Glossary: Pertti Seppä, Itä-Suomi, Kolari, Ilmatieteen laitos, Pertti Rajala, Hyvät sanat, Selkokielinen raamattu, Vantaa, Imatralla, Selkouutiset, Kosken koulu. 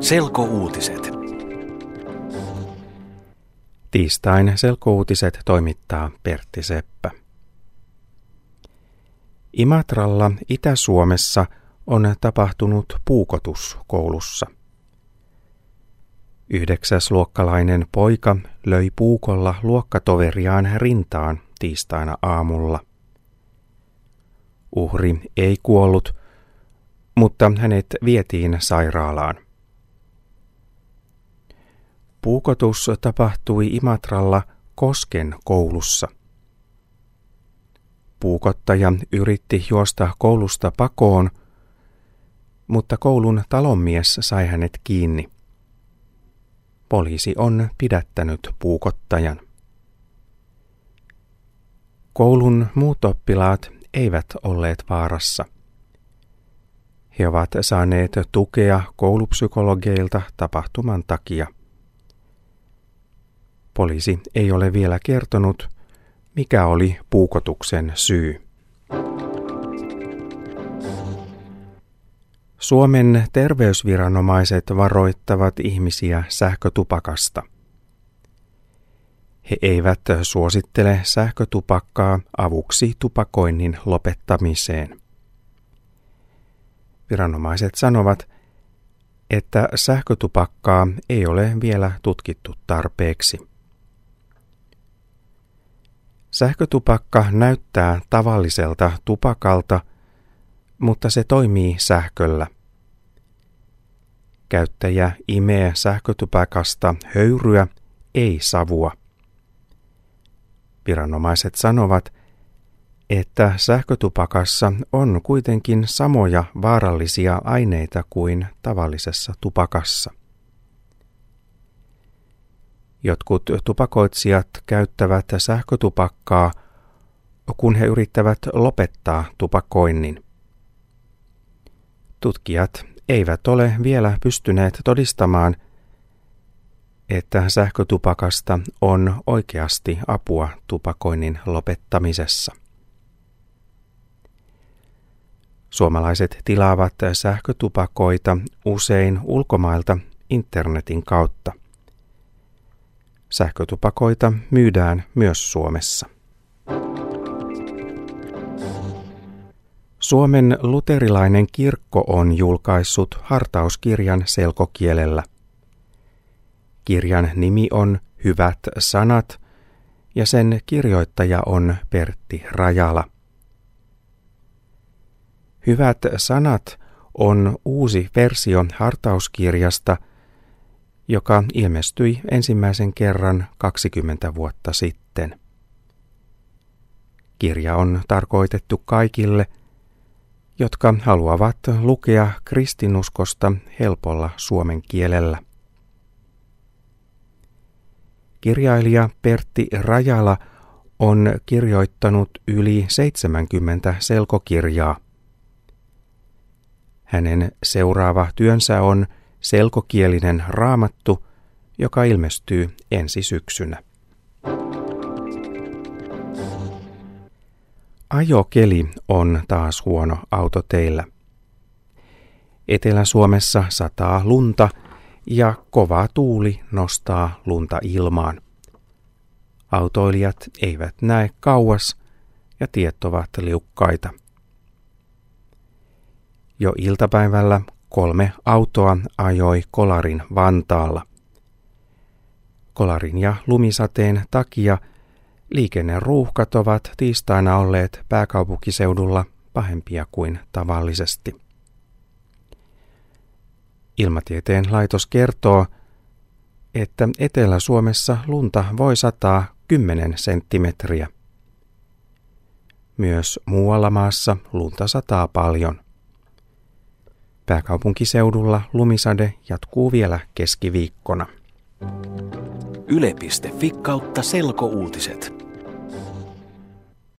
Selkouutiset. Tiistain Selkouutiset toimittaa Pertti Seppä. Imatralla Itä-Suomessa on tapahtunut puukotus koulussa. 9-luokkalainen poika löi puukolla luokkatoveriaan rintaan tiistaina aamulla. Uhri ei kuollut, mutta hänet vietiin sairaalaan. Puukotus tapahtui Imatralla Kosken koulussa. Puukottaja yritti juosta koulusta pakoon, mutta koulun talonmies sai hänet kiinni. Poliisi on pidättänyt puukottajan. Koulun muut oppilaat eivät olleet vaarassa. He ovat saaneet tukea koulupsykologeilta tapahtuman takia. Poliisi ei ole vielä kertonut, mikä oli puukotuksen syy. Suomen terveysviranomaiset varoittavat ihmisiä sähkötupakasta. He eivät suosittele sähkötupakkaa avuksi tupakoinnin lopettamiseen. Viranomaiset sanovat, että sähkötupakkaa ei ole vielä tutkittu tarpeeksi. Sähkötupakka näyttää tavalliselta tupakalta, mutta se toimii sähköllä. Käyttäjä imee sähkötupakasta höyryä, ei savua. Viranomaiset sanovat, että sähkötupakassa on kuitenkin samoja vaarallisia aineita kuin tavallisessa tupakassa. Jotkut tupakoitsijat käyttävät sähkötupakkaa, kun he yrittävät lopettaa tupakoinnin. Tutkijat eivät ole vielä pystyneet todistamaan, että sähkötupakasta on oikeasti apua tupakoinnin lopettamisessa. Suomalaiset tilaavat sähkötupakoita usein ulkomailta internetin kautta. Sähkötupakoita myydään myös Suomessa. Suomen luterilainen kirkko on julkaissut hartauskirjan selkokielellä. Kirjan nimi on Hyvät sanat ja sen kirjoittaja on Pertti Rajala. Hyvät sanat on uusi versio hartauskirjasta, joka ilmestyi ensimmäisen kerran 20 vuotta sitten. Kirja on tarkoitettu kaikille, jotka haluavat lukea kristinuskosta helpolla suomen kielellä. Kirjailija Pertti Rajala on kirjoittanut yli 70 selkokirjaa. Hänen seuraava työnsä on Selkokielinen raamattu, joka ilmestyy ensi syksynä. Ajokeli on taas huono autoteillä. Etelä-Suomessa sataa lunta ja kova tuuli nostaa lunta ilmaan. Autoilijat eivät näe kauas ja tiet ovat liukkaita. Jo iltapäivällä 3 autoa ajoi Kolarin Vantaalla. Kolarin ja lumisateen takia liikenneruuhkat ovat tiistaina olleet pääkaupunkiseudulla pahempia kuin tavallisesti. Ilmatieteen laitos kertoo, että Etelä-Suomessa lunta voi sataa 10 senttimetriä. Myös muualla maassa lunta sataa paljon. Pääkaupunkiseudulla lumisade jatkuu vielä keskiviikkona. Yle.fi/selkouutiset